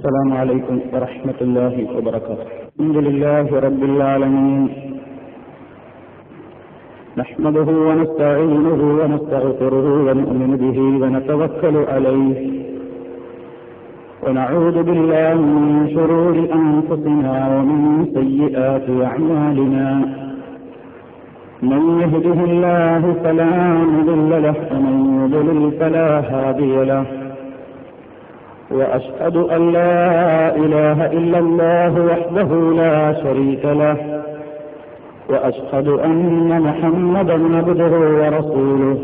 السلام عليكم ورحمة الله وبركاته. الحمد لله رب العالمين نحمده ونستعينه ونستغفره ونؤمن به ونتوكل عليه ونعوذ بالله من شرور أنفسنا ومن سيئات أعمالنا من يهده الله فلا مضل له ومن يضلل فلا هادي له وأشهد أن لا إله إلا الله وحده لا شريك له وأشهد أن محمدا عبده ورسوله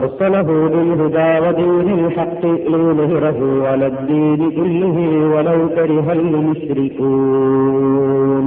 أرسله بالهدى ودين الحق ليظهره على الدين كله ولو كره المشركون.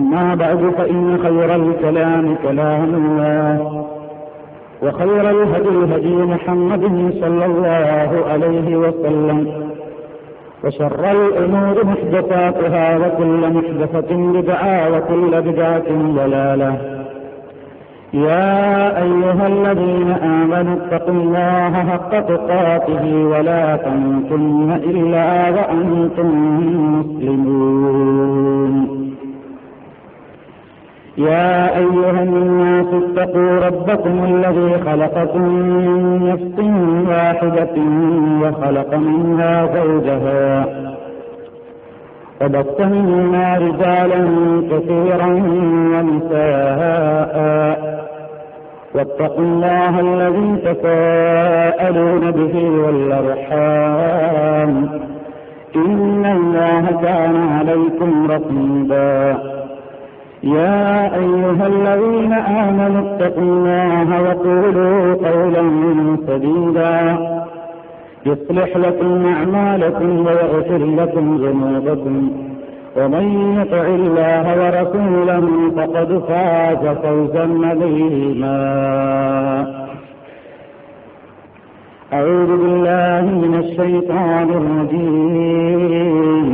أما بعد فإن خير الكلام كلام الله وخير الهدي هدي محمد صلى الله عليه وسلم وشر الأمور محدثاتها وكل محدثة بدعة وكل بدعة ضلالة. يا أيها الذين آمنوا اتقوا الله حق تقاته ولا تموتن إلا وأنتم مسلمون. يا أيها الناس اتقوا ربكم الذي خلقكم من نفس واحدة وخلق منها زوجها وبث منهما رجالا كثيرا ونساء واتقوا الله الذي تساءلون به والأرحام إن الله كان عليكم رقيبا. يا أيها الذين آمنوا اتقوا الله وقولوا قولا سديدا يصلح لكم أعمالكم ويغفر لكم ذنوبكم ومن يطع الله ورسوله فقد فاز فوزا عظيما. أعوذ بالله من الشيطان الرجيم.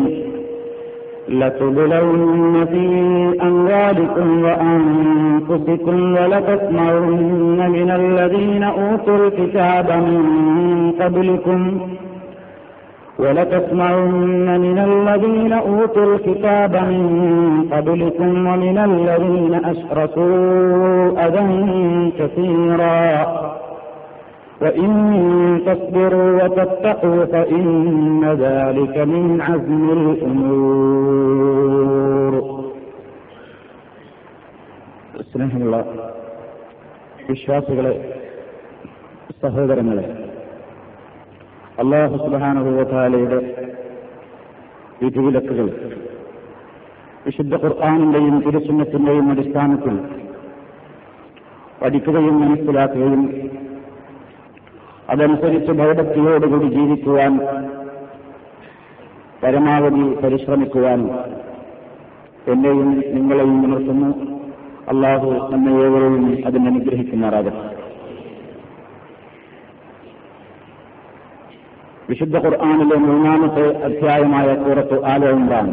لتبلون في أموالكم وأنفسكم ولتسمعن من الذين أوتوا الكتاب من قبلكم ومن الذين أشركوا أذى كثيرا وإن تصبروا وتتقوا فإن ذلك من عزم الأمور. സ്നേഹമുള്ള വിശ്വാസികളെ, സഹോദരങ്ങളെ, അല്ലാഹു സുബ്ഹാനഹു വ തആലയുടെ വിധിവിലക്കുകൾ വിശുദ്ധ ഖുർആനിന്റെയും തിരുസുന്നത്തിന്റെയും അടിസ്ഥാനത്തിൽ പഠിക്കുകയും മനസ്സിലാക്കുകയും അതനുസരിച്ച് ഭയഭക്തിയോടുകൂടി ജീവിക്കുവാൻ പരമാവധി പരിശ്രമിക്കുവാൻ എന്നെയും നിങ്ങളെയും ഉണർത്തുന്നു. അല്ലാഹു നമ്മെ ഏവരെയും അതിനനുഗ്രഹിക്കുമാറാകട്ടെ. വിശുദ്ധ ഖുർആനിലെ 3-ാമത്തെ അധ്യായമായ സൂറത്ത് ആൽ ഇംറാൻ,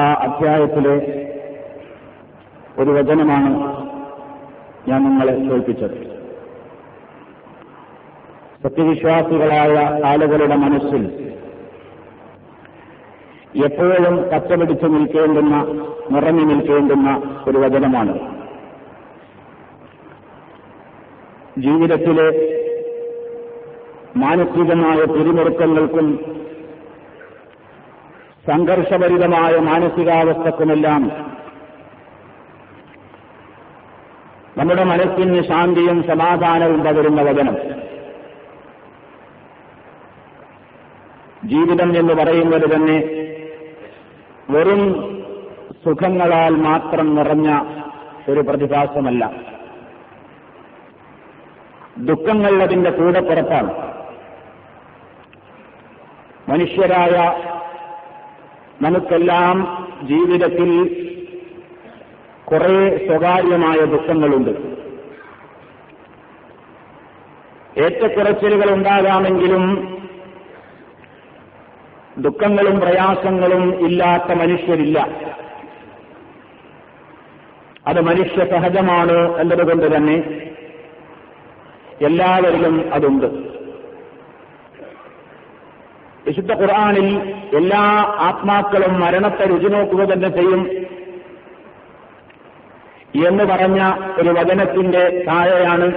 ആ അധ്യായത്തിലെ ഒരു വചനമാണ് ഞാൻ നിങ്ങളെ കേൾപ്പിച്ചത്. സത്യവിശ്വാസികളായ ആളുകളുടെ മനസ്സിൽ എപ്പോഴും കച്ചപിടിച്ചു നിറഞ്ഞു നിൽക്കേണ്ടുന്ന ഒരു വചനമാണ്. ജീവിതത്തിലെ മാനസികമായ പിരിമുറുക്കങ്ങൾക്കും സംഘർഷഭരിതമായ മാനസികാവസ്ഥക്കുമെല്ലാം നമ്മുടെ മനസ്സിന് ശാന്തിയും സമാധാനവും പകരുന്ന വചനം. ജീവിതം എന്ന് പറയുന്നത് തന്നെ വെറും സുഖങ്ങളാൽ മാത്രം നിറഞ്ഞ ഒരു പ്രതിഭാസമല്ല, ദുഃഖങ്ങൾ അതിന്റെ കൂടെ പുറത്താണ്. മനുഷ്യരായ നമുക്കെല്ലാം ജീവിതത്തിൽ കുറേ സ്വകാര്യമായ ദുഃഖങ്ങളുണ്ട്. ഏറ്റക്കുറച്ചിലുകൾ ഉണ്ടാകാമെങ്കിലും ദുഃഖങ്ങളും പ്രയാസങ്ങളും ഇല്ലാത്ത മനുഷ്യരില്ല. അത് മനുഷ്യ സഹജമാണ് എന്നതുകൊണ്ട് തന്നെ എല്ലാവരിലും അതുണ്ട്. വിശുദ്ധ ഖുർആനിൽ എല്ലാ ആത്മാക്കളും മരണത്തെ രുചിനോക്കുക തന്നെ ചെയ്യും എന്ന് പറഞ്ഞ ഒരു വചനത്തിന്റെ താഴെയാണ്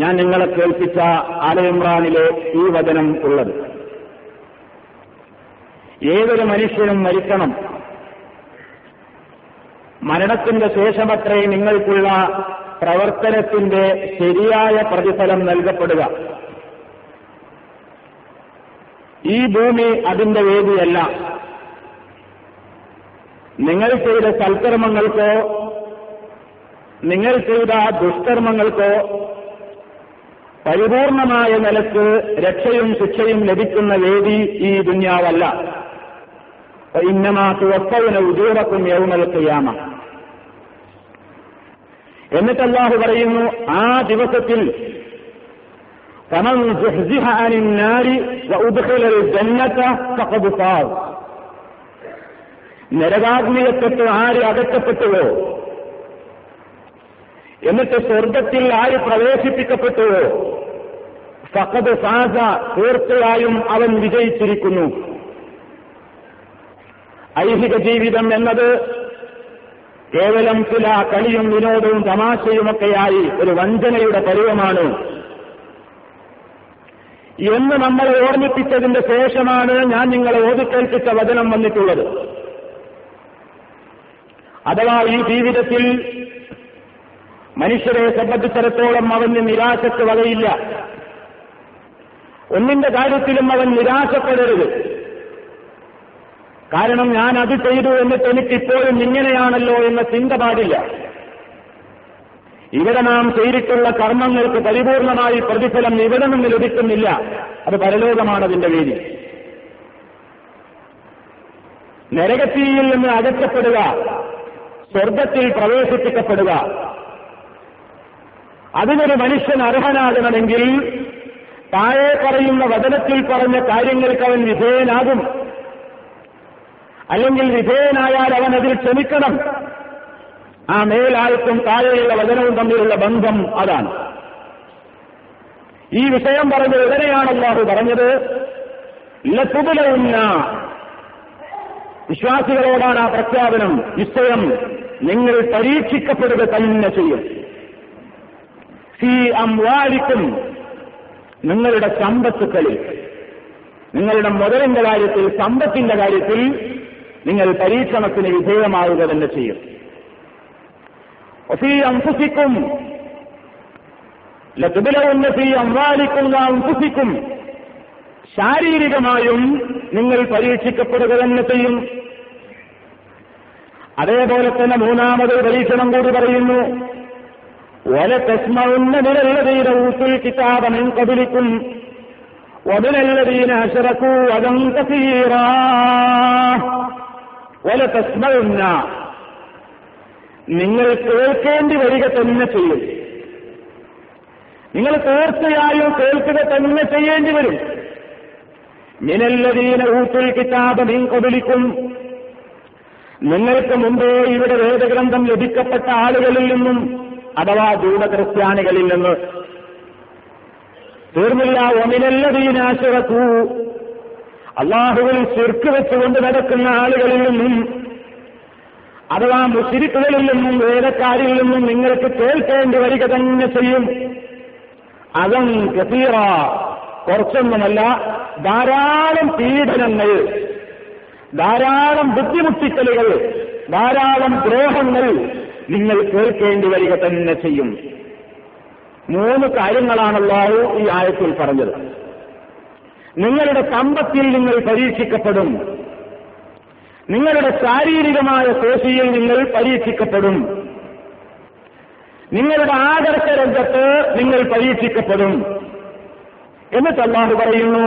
ഞാൻ നിങ്ങളെ കേൾപ്പിച്ച ആലെ ഇംറാനിലെ ഈ വചനം ഉള്ളത്. ഏതൊരു മനുഷ്യനും മരിക്കണം. മരണത്തിന്റെ ശേഷമത്രേ നിങ്ങൾക്കുള്ള പ്രവർത്തനത്തിന്റെ ശരിയായ പ്രതിഫലം നൽകപ്പെടുക. ഈ ഭൂമി അതിന്റെ വേദിയല്ല. നിങ്ങൾ ചെയ്ത സൽക്കർമ്മങ്ങൾക്കോ നിങ്ങൾ ചെയ്ത ദുഷ്കർമ്മങ്ങൾക്കോ പരിപൂർണമായ നിലക്ക് രക്ഷയും ശിക്ഷയും ലഭിക്കുന്ന വേദി ഈ ദുന്യാവല്ല. ഇന്നമാ തുവഫൗന ഉജൂറക്കും യൗമൽ ഖിയാമ. എന്നിട്ട് അല്ലാഹു പറയുന്നു, ആ ദിവസത്തിൽ ഫമൻ സുഹ്സിഹ അനിൻ നാരി വഉദ്ഖിലൽ ജന്നത ഫഖദ് ഫാസ്. നരകാഗ്നിയെ തൊട്ട് ആര് അകറ്റപ്പെട്ടുവോ, എന്നിട്ട് സ്വർഗത്തിൽ ആര് പ്രവേശിപ്പിക്കപ്പെട്ടുവോ, ഫഖദ് ഫാസ, തീർച്ചയായും അവൻ വിജയിച്ചിരിക്കുന്നു. ഐഹിക ജീവിതം എന്നത് കേവലം ചില കളിയും വിനോദവും തമാശയുമൊക്കെയായി ഒരു വഞ്ചനയുടെ പരുവമാണ് എന്ന് നമ്മളെ ഓർമ്മിപ്പിച്ചതിന്റെ ശേഷമാണ് ഞാൻ നിങ്ങളെ ഓതിക്കേൽപ്പിച്ച വചനം വന്നിട്ടുള്ളത്. അഥവാ ഈ ജീവിതത്തിൽ മനുഷ്യരെ സംബന്ധിച്ചിടത്തോളം അവന് നിരാശക്ക് വകയില്ല. ഒന്നിന്റെ കാര്യത്തിലും അവൻ നിരാശപ്പെടരുത്. കാരണം ഞാൻ അത് ചെയ്തു എന്നിട്ട് എനിക്കിപ്പോഴും ഇങ്ങനെയാണല്ലോ എന്ന ചിന്ത പാടില്ല. ഇവിടെ നാം ചെയ്തിട്ടുള്ള കർമ്മങ്ങൾക്ക് പരിപൂർണമായി പ്രതിഫലം ഇവിടെ നിന്ന് ലഭിക്കുന്നില്ല. അത് പരലോകമാണ് അതിന്റെ വേദി. നരകത്തീയിൽ നിന്ന് അകറ്റപ്പെടുക, സ്വർഗത്തിൽ പ്രവേശിപ്പിക്കപ്പെടുക. അതിനൊരു മനുഷ്യൻ അർഹനാകണമെങ്കിൽ താഴെ പറയുന്ന വചനത്തിൽ പറഞ്ഞ കാര്യങ്ങൾക്ക് അവൻ വിധേയനാകും. അല്ലെങ്കിൽ വിധേയനായാൽ അവൻ അതിൽ ക്ഷമിക്കണം. ആ മേലായത്തും താഴെയുള്ള വചനവും തമ്മിലുള്ള ബന്ധം അതാണ്. ഈ വിഷയം പറഞ്ഞത് എവിടെയാണ് അല്ലാഹു പറഞ്ഞത്? ലതുബലൗന്ന. വിശ്വാസികളോടാണ് ആ പ്രഖ്യാപനം. നിശ്ചയം നിങ്ങൾ പരീക്ഷിക്കപ്പെടുക തന്നെ ചെയ്യും. ഫീ അംവാലിക്കും, നിങ്ങളുടെ സമ്പത്തുക്കളിൽ, നിങ്ങളുടെ മുതലിന്റെ കാര്യത്തിൽ, സമ്പത്തിന്റെ കാര്യത്തിൽ നിങ്ങൾ പരീക്ഷണത്തിന് വിധേയമാവുക തന്നെ ചെയ്യും. ഫീ അൻഫുസിക്കും ലതുബലൗന്ന ഫീ അംവാലിക്കും വഅൻഫുസിക്കും, ശാരീരികമായും നിങ്ങൾ പരീക്ഷിക്കപ്പെടുക തന്നെ ചെയ്യും. അതേപോലെ തന്നെ മൂന്നാമത് പരീക്ഷണം കൂടി പറയുന്നു, വലതസ്മഉന്ന മിനല്ലദീന ഊതുൽ കിതാബ മിൻ ഖബലികും വമിനല്ലദീന അശ്റകൂ അദം കസീറാ വലതസ്മഉന്ന. നിങ്ങൾ കേൾക്കേണ്ടി വരിക തന്നെ ചെയ്യും. നിങ്ങൾ തീർച്ചയായും കേൾക്കുക തന്നെ ചെയ്യേണ്ടി വരും. മിനല്ലദീന ഊതുൽ കിതാബ മിൻ ഖബലികും, നിങ്ങൾക്ക് മുമ്പേ ഇവിടെ വേദഗ്രന്ഥം ലഭിക്കപ്പെട്ട ആളുകളിൽ നിന്നും, അഥവാ ജൂതക്രിസ്ത്യാനികളിൽ നിന്ന്. തീർന്നില്ല, ഒമിനല്ലദീന അശ്റകൂ, അല്ലാഹുവിൽ ശിർക്ക് വെച്ചുകൊണ്ട് നടക്കുന്ന ആളുകളിൽ നിന്നും, അഥവാ മുശ്രിക്കുകളിൽ നിന്നും, വേദക്കാരിൽ നിന്നും നിങ്ങൾക്ക് കേൾക്കേണ്ടി വരിക തന്നെ ചെയ്യും. അദം കസീറ, കുറച്ചൊന്നുമല്ല, ധാരാളം പീഡനങ്ങൾ, ധാരാളം ബുദ്ധിമുട്ടിക്കലുകൾ, ധാരാളം ദ്രോഹങ്ങൾ നിങ്ങൾ കേൾക്കേണ്ടി വരിക തന്നെ ചെയ്യും. മൂന്ന് കാര്യങ്ങളാണല്ലോ ഈ ആയത്തിൽ പറഞ്ഞത്. നിങ്ങളുടെ സമ്പത്തിൽ നിങ്ങൾ പരീക്ഷിക്കപ്പെടും, നിങ്ങളുടെ ശാരീരികമായ ശേഷിയിൽ നിങ്ങൾ പരീക്ഷിക്കപ്പെടും, നിങ്ങളുടെ ആദർശ രംഗത്ത് നിങ്ങൾ പരീക്ഷിക്കപ്പെടും. എന്നിട്ട് അല്ലാഹു പറയുന്നു,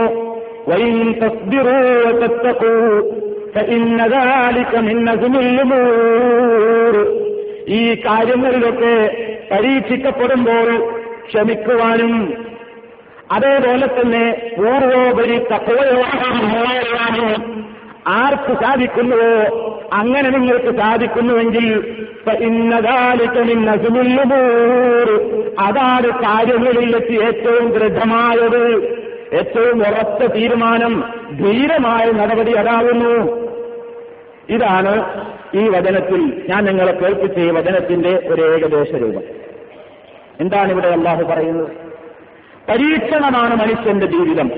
ഈ കാര്യങ്ങളിലൊക്കെ പരീക്ഷിക്കപ്പെടുമ്പോൾ ക്ഷമിക്കുവാനും അതേപോലെ തന്നെ പൂർവോപരി തഖ്വയോടുകൂടി ആർക്ക് സാധിക്കുന്നുവോ അങ്ങനെ നിങ്ങൾക്ക് സാധിക്കുന്നുവെങ്കിൽ അതാണ് കാര്യങ്ങളിലെത്തി ഏറ്റവും ദൃഢമായത്, ഏറ്റവും ഉറച്ച തീരുമാനം, ധീരമായ നടപടി അതാകുന്നു. ഇതാണ് ഈ വചനത്തിൽ ഞാൻ നിങ്ങളെ കേൾപ്പിച്ച ഈ വചനത്തിന്റെ ഒരു ഏകദേശ രൂപം. എന്താണ് ഇവിടെ അല്ലാഹു പറയുന്നത്? പരീക്ഷണമാണ് മനുഷ്യന്റെ ജീവിതം.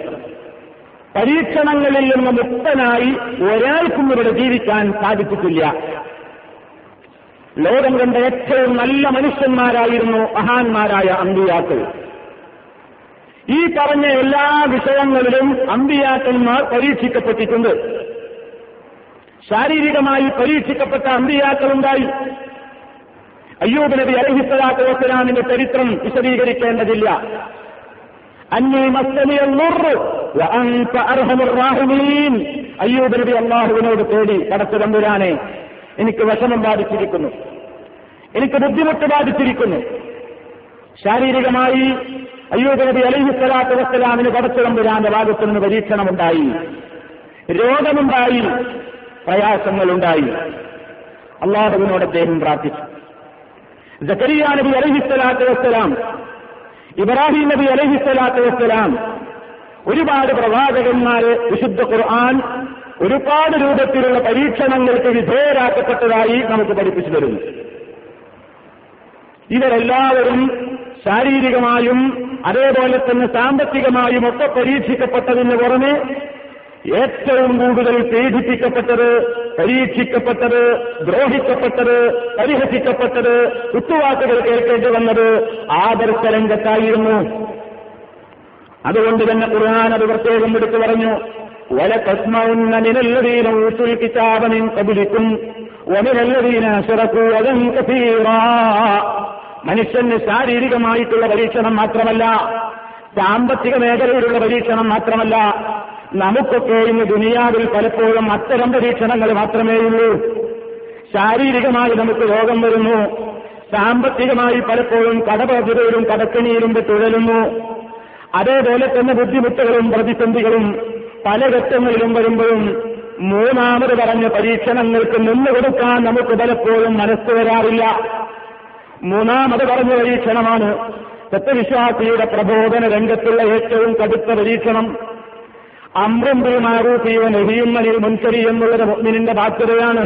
പരീക്ഷണങ്ങളിൽ നിന്ന് മുക്തനായി ഒരാൾക്കും ഇവിടെ ജീവിക്കാൻ സാധിച്ചിട്ടില്ല. ലോകം കണ്ട ഏറ്റവും നല്ല മനുഷ്യന്മാരായിരുന്നു മഹാന്മാരായ അമ്പിയാക്കൾ. ഈ പറഞ്ഞ എല്ലാ വിഷയങ്ങളിലും അമ്പിയാക്കന്മാർ പരീക്ഷിക്കപ്പെട്ടിട്ടുണ്ട്. ശാരീരികമായി പരീക്ഷിക്കപ്പെട്ട അമ്പിയാക്കളുണ്ടായി. അയ്യൂബ് നബി അലൈഹിസ്സലാത്തു വസ്സലാമിന്റെ ചരിത്രം വിശദീകരിക്കേണ്ടതില്ല. അയ്യൂബ് നബി അല്ലാഹുവിനോട് തേടി, പടച്ച തമ്പുരാനെ, എനിക്ക് വിഷമം ബാധിച്ചിരിക്കുന്നു, എനിക്ക് ബുദ്ധിമുട്ട് ബാധിച്ചിരിക്കുന്നു. ശാരീരികമായി അയ്യൂബ് നബി അലൈഹിസ്സലാത്തു വസ്സലാമിന് പടച്ച തമ്പുരാന്റെ ഭാഗത്തു നിന്ന് പരീക്ഷണമുണ്ടായി, രോഗമുണ്ടായി, പ്രയാസങ്ങളുണ്ടായി. അല്ലാഹുവിനോട് അദ്ദേഹം പ്രാർത്ഥിച്ചു. സകരിയ നബി അലൈഹിസ്സലാത്തു വസ്സലാം, ഇബ്രാഹിം നബി അലൈഹിസ്സലാത്തു വസ്സലാം, ഒരുപാട് പ്രവാചകന്മാര് വിശുദ്ധ ഖുർആൻ ഒരുപാട് രൂപത്തിലുള്ള പരീക്ഷണങ്ങൾക്ക് വിധേയരാക്കപ്പെട്ടതായി നമുക്ക് പഠിപ്പിച്ചു തരുന്നു. ഇവരെല്ലാവരും ശാരീരികമായും അതേപോലെ തന്നെ സാമ്പത്തികമായും ഒക്കെ പരീക്ഷിക്കപ്പെട്ടതിന് പുറമെ ഏറ്റവും കൂടുതൽ പീഡിപ്പിക്കപ്പെട്ടത്, പരീക്ഷിക്കപ്പെട്ടത്, ദ്രോഹിക്കപ്പെട്ടത്, പരിഹസിക്കപ്പെട്ടത്, കുത്തുവാക്കുകൾ കേൾക്കേണ്ടി വന്നത് ആദർശ രംഗത്തായിരുന്നു. അതുകൊണ്ട് തന്നെ ഖുർആൻ അത് പ്രത്യേകം എടുത്തു പറഞ്ഞു, വലതസ്മഉന്ന മിനല്ലദീന ഊതുൽ കിതാബ മിൻ ഖബ്ലികും വമിനല്ലദീന അശ്റകൂ അദൻ കസീറാ. മനുഷ്യന് ശാരീരികമായിട്ടുള്ള പരീക്ഷണം മാത്രമല്ല, സാമ്പത്തിക മേഖലയിലുള്ള പരീക്ഷണം മാത്രമല്ല, നമുക്കൊക്കെ ഇന്ന് ദുനിയാവിൽ പലപ്പോഴും അത്തരം പരീക്ഷണങ്ങൾ മാത്രമേയുള്ളൂ. ശാരീരികമായി നമുക്ക് രോഗം വരുന്നു, സാമ്പത്തികമായി പലപ്പോഴും കടബാധ്യതയിലും കടക്കണിയിലും തുഴലുന്നു, അതേപോലെ തന്നെ ബുദ്ധിമുട്ടുകളും പ്രതിസന്ധികളും പല ഘട്ടങ്ങളിലും വരുമ്പോഴും മൂന്നാമത് പറഞ്ഞ പരീക്ഷണങ്ങൾക്ക് നിന്നുകൊടുക്കാൻ നമുക്ക് പലപ്പോഴും മനസ്സ് വരാറില്ല. മൂന്നാമത് പറഞ്ഞ പരീക്ഷണമാണ് സത്യവിശ്വാസിയുടെ പ്രബോധന രംഗത്തുള്ള ഏറ്റവും കടുത്ത പരീക്ഷണം. അംറും ബിൽ മഅ്റൂഫി വ നഹ്യും അനിൽ മുൻകരി എന്നുള്ളത് മുഅ്മിനിന്റെ ബാധ്യതയാണ്.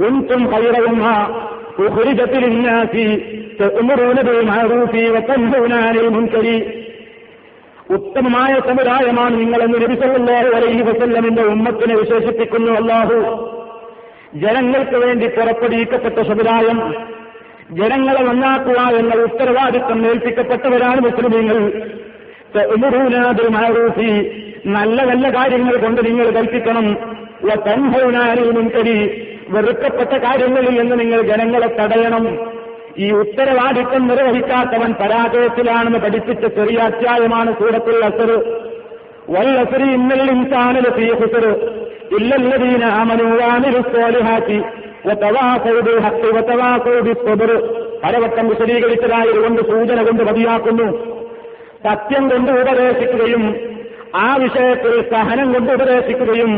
കുൻതും ഖൈറ ഉമ്മ ഉഖ്രിജത് ലിന്നാസി തഅ്മുറൂന ബിൽ മഅ്റൂഫി വ തൻഹൂന അനിൽ മുൻകരി. ഉത്തമമായ സമുദായമാണ് നിങ്ങളെന്ന് നബി സല്ലല്ലാഹു അലൈഹി വസല്ലമിന്റെ ഉമ്മത്തിനെ വിശേഷിപ്പിക്കുന്നു അല്ലാഹു. ജനങ്ങൾക്ക് വേണ്ടി പുറപ്പെടുവിക്കപ്പെട്ട സമുദായം, ജനങ്ങളെ നന്നാക്കുക എന്ന ഉത്തരവാദിത്തം ഏൽപ്പിക്കപ്പെട്ടവരാണ് മുസ്ലിമീങ്ങൾ. നല്ല നല്ല കാര്യങ്ങൾ കൊണ്ട് നിങ്ങൾ കൽപ്പിക്കണം. മുൻകരി, വെറുക്കപ്പെട്ട കാര്യങ്ങളിൽ നിന്ന് നിങ്ങൾ ജനങ്ങളെ തടയണം. ഈ ഉത്തരവാദിത്തം നിർവഹിക്കാത്തവൻ പരാജയത്തിലാണെന്ന് പഠിപ്പിച്ച ചെറിയ അധ്യായമാണ് സൂറത്തുൽ അസ്ർ. വല്ലസ്രി ഇന്നൽ ഇൻസാന ലഫീ ഖുസ്ർ ഇല്ലല്ലദീന ആമനൂ വഅമിലു സ്വാലിഹാത്തി വതവാസൗ ബിൽ ഹഖ് വതവാസൗ ബിസ്സബ്ർ. പലവട്ടം വിശദീകരിച്ചതായതുകൊണ്ട് സൂചന കൊണ്ട് മതിയാക്കുന്നു. സത്യം കൊണ്ട് ഉപദേശിക്കുകയും ആ വിഷയത്തിൽ സഹനം കൊണ്ട് ഉപദേശിക്കുകയും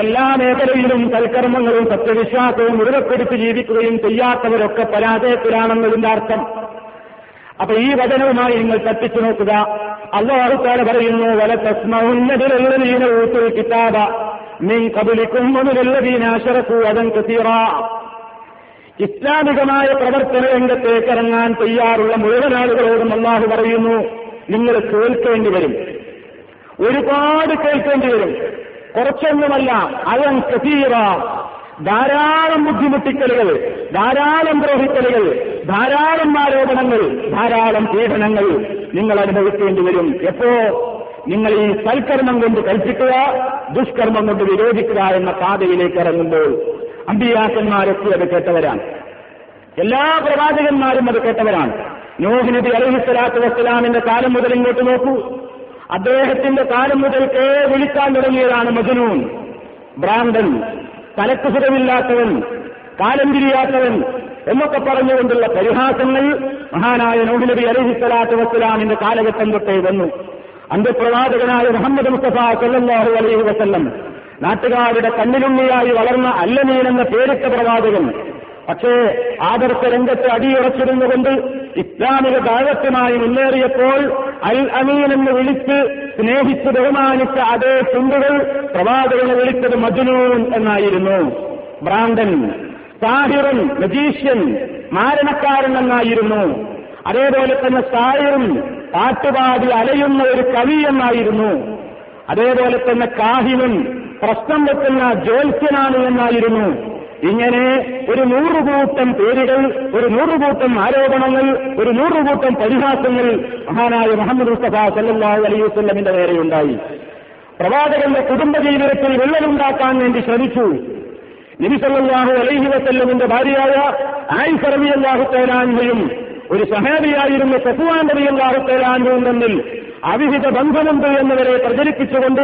എല്ലാ മേഖലയിലും സൽക്കർമ്മങ്ങളും സത്യവിശ്വാസവും ഉരുവെടുത്ത് ജീവിക്കുകയും ചെയ്യാത്തവരൊക്കെ പരാജയത്തിലാണെന്നതിന്റെ അർത്ഥം. അപ്പൊ ഈ വചനവുമായി നിങ്ങൾ തട്ടിച്ചു നോക്കുക. അല്ലാഹു തആല പറയുന്നു, വലതസ്മഉന്ന മിനല്ലദീന ഊതുൽ കിതാബ മിൻ ഖബ്ലികും വമിനല്ലദീന അശ്റകൂ അദൻ കസീറാ. ഇസ്ലാമികമായ പ്രവർത്തന രംഗത്തേക്ക് ഇറങ്ങാൻ തയ്യാറുള്ള മുഴുവൻ ആളുകളോടും അല്ലാഹു പറയുന്നു, നിങ്ങൾ കേൾക്കേണ്ടി വരും, ഒരുപാട് കേൾക്കേണ്ടി വരും. കുറച്ചൊന്നുമല്ല, അലൻ കസീറ, ധാരാളം ബുദ്ധിമുട്ടിക്കലുകൾ, ധാരാളം ദ്രോഹിക്കലുകൾ, ധാരാളം ആരോപണങ്ങൾ, ധാരാളം പീഡനങ്ങൾ നിങ്ങൾ അനുഭവിക്കേണ്ടി വരും. എപ്പോ? നിങ്ങൾ ഈ സൽക്കർമ്മം കൊണ്ട് കൽപ്പിക്കുക, ദുഷ്കർമ്മം കൊണ്ട് വിരോധിക്കുക എന്ന പാതയിലേക്ക് ഇറങ്ങുമ്പോൾ. അമ്പിയാക്കന്മാരൊക്കെ അത് കേട്ടവരാണ്. എല്ലാ പ്രവാചകന്മാരും അത് കേട്ടവരാണ്. നൂഹ് നബി അലൈഹിസ്സലാത്തു വസ്സലാമിന്റെ കാലം മുതൽ ഇങ്ങോട്ട് നോക്കൂ, അദ്ദേഹത്തിന്റെ കാലം മുതൽക്കേ വിളിക്കാൻ തുടങ്ങിയതാണ് മജ്നൂൻ, ഭ്രാന്തൻ, തലക്ക് സുഖമില്ലാത്തവൻ, കാലം തിരിയാത്തവൻ എന്നൊക്കെ പറഞ്ഞുകൊണ്ടുള്ള പരിഹാസങ്ങൾ മഹാനായ നൂഹ് നബി അലൈഹിസ്സലാത്തു വസ്സലാമിന്റെ കാലഘട്ടം തൊട്ടേ വന്നു. അന്ത്യപ്രവാചകനായ മുഹമ്മദ് മുസ്തഫ സല്ലല്ലാഹു അലൈഹി വസല്ലം, നാട്ടുകാരുടെ കണ്ണിലുണ്ണിയായി വളർന്ന അല്ലമീൻ എന്ന പേരിട്ട പ്രവാചകൻ, പക്ഷേ ആദർശ രംഗത്ത് അടിയുറച്ചിരുന്നുകൊണ്ട് ഇസ്ലാമിക ദാവത്തുമായി മുന്നേറിയപ്പോൾ അൽ അമീൻ എന്ന് വിളിച്ച് സ്നേഹിച്ച് ബഹുമാനിച്ച അതേ ചുണ്ടുകൾ പ്രവാചകനെ വിളിച്ചത് മജ്നൂൻ എന്നായിരുന്നു. ഭ്രാന്തൻ, സാഹിറൻ, മജീഷ്യൻ, മാരണക്കാരൻ എന്നായിരുന്നു. അതേപോലെ തന്നെ സായിറും, പാട്ടുപാടി അലയുന്ന ഒരു കവി എന്നായിരുന്നു. അതേപോലെ തന്നെ കാഹിനും, പ്രശ്നം വെക്കുന്ന ജ്യോത്സ്യനാണ് എന്നായിരുന്നു. ഇങ്ങനെ ഒരു 100 പേരുകൾ, ഒരു 100 ആരോപണങ്ങൾ, ഒരു 100 പരിഹാസങ്ങൾ മഹാനായ മുഹമ്മദ് മുസ്തഫ സല്ലല്ലാഹു അലൈഹി വസല്ലമിന്റെ നേരെയുണ്ടായി. പ്രവാചകന്റെ കുടുംബജീവിതത്തിൽ വിള്ളലുണ്ടാക്കാൻ വേണ്ടി ശ്രമിച്ചു. നബി സല്ലല്ലാഹു അലൈഹി വസല്ലമിന്റെ ഭാര്യയായ ആയിഷ റളിയല്ലാഹു തആലാ അൻഹയും ഒരു സഹാബിയായിരുന്ന സഫ്വാൻ റളിയല്ലാഹു തആലാ അൻഹും തമ്മിൽ അവിഹിത ബന്ധമുണ്ട് എന്നവരെ പ്രചരിപ്പിച്ചുകൊണ്ട്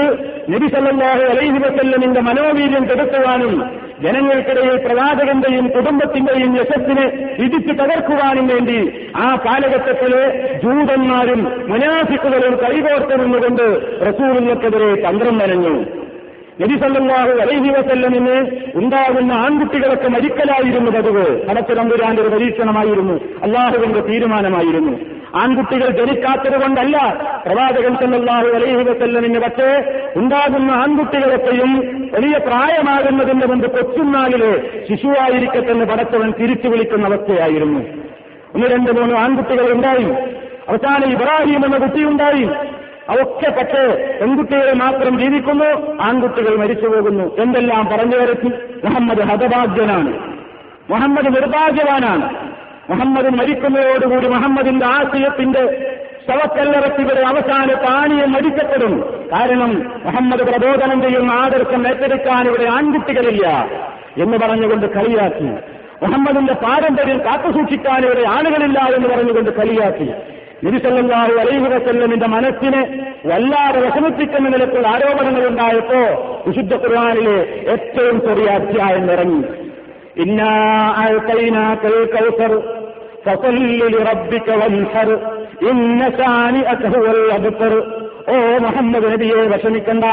നബി സല്ലല്ലാഹു അലൈഹി വസല്ലമിന്റെ മനോവീര്യം കെടുത്തുവാനും ജനങ്ങൾക്കിടയിൽ പ്രവാചകന്റെയും കുടുംബത്തിന്റെയും യശസ്സിനെ ഇടിച്ചു തകർക്കുവാനും വേണ്ടി ആ കാലഘട്ടത്തിലെ ജൂതന്മാരും മുനാഫിക്കുകളും കൈകോർത്ത് നിന്നുകൊണ്ട് റസൂലിനെതിരെ തന്ത്രം മെനഞ്ഞു. നബി സല്ലല്ലാഹു അലൈഹി വസല്ലമിന് ഉണ്ടാകുന്ന ആൺകുട്ടികളൊക്കെ മരിക്കലായിരുന്നു പതിവ്. പടച്ചതമ്പുരാന്റെ ഒരു പരീക്ഷണമായിരുന്നു, അല്ലാഹുവിന്റെ തീരുമാനമായിരുന്നു. ആൺകുട്ടികൾ ജനിക്കാത്തതുകൊണ്ടല്ല പ്രവാചകൻ സല്ലല്ലാഹു അലൈഹി വസല്ലമിന്, പക്ഷേ ഉണ്ടാകുന്ന ആൺകുട്ടികളൊക്കെയും വലിയ പ്രായമാകുന്നതിന്റെ മുമ്പ് കൊച്ചുന്നാളിലെ ശിശുവായിരിക്കെ തന്നെ പടച്ചവൻ തിരിച്ചു വിളിക്കുന്ന അവസ്ഥയായിരുന്നു. 1, 2, 3 ആൺകുട്ടികൾ ഉണ്ടായി. അവസാനം ഇബ്രാഹിം എന്ന കുട്ടിയുണ്ടായി. ഒക്കെ പക്ഷേ പെൺകുട്ടികളെ മാത്രം ജീവിക്കുന്നു, ആൺകുട്ടികൾ മരിച്ചു പോകുന്നു. എന്തെല്ലാം പറഞ്ഞു വരച്ചു. മുഹമ്മദ് ഹതഭാഗ്യനാണ്, മുഹമ്മദ് നിർഭാഗ്യവാനാണ്. മുഹമ്മദ് മരിക്കുന്നതോടുകൂടി മുഹമ്മദിന്റെ ആശയത്തിന്റെ ശവക്കല്ലറത്തിവരെ അവസാന പാനീയം മരിക്കപ്പെടും. കാരണം മുഹമ്മദ് പ്രബോധനം ചെയ്യുന്ന ആദർശം ഏറ്റെടുക്കാൻ ഇവിടെ ആൺകുട്ടികളില്ല എന്ന് പറഞ്ഞുകൊണ്ട് കളിയാക്കി. മുഹമ്മദിന്റെ പാരമ്പര്യം കാത്തുസൂക്ഷിക്കാൻ ഇവിടെ ആളുകളില്ല എന്ന് പറഞ്ഞുകൊണ്ട് കളിയാക്കി. നബി സല്ലല്ലാഹു അലൈഹി വസല്ലമിന്റെ മനസ്സിനെ വല്ലാതെ വിഷമിപ്പിക്കുന്ന നിലയ്ക്കുള്ള ആരോപണങ്ങൾ ഉണ്ടായപ്പോ വിശുദ്ധ ഖുർആനിലെ ഏറ്റവും ചെറിയ അധ്യായം ഇറങ്ങി. ഇന്നാ അഅതൈനാകൽ കൗസർ ഫസല്ലി ലിറബ്ബിക വൻഹർ ഇന്ന ശാനിഅക ഹുവൽ അബ്തർ. ഓ മുഹമ്മദ് നബിയെ, വിഷമിക്കണ്ട,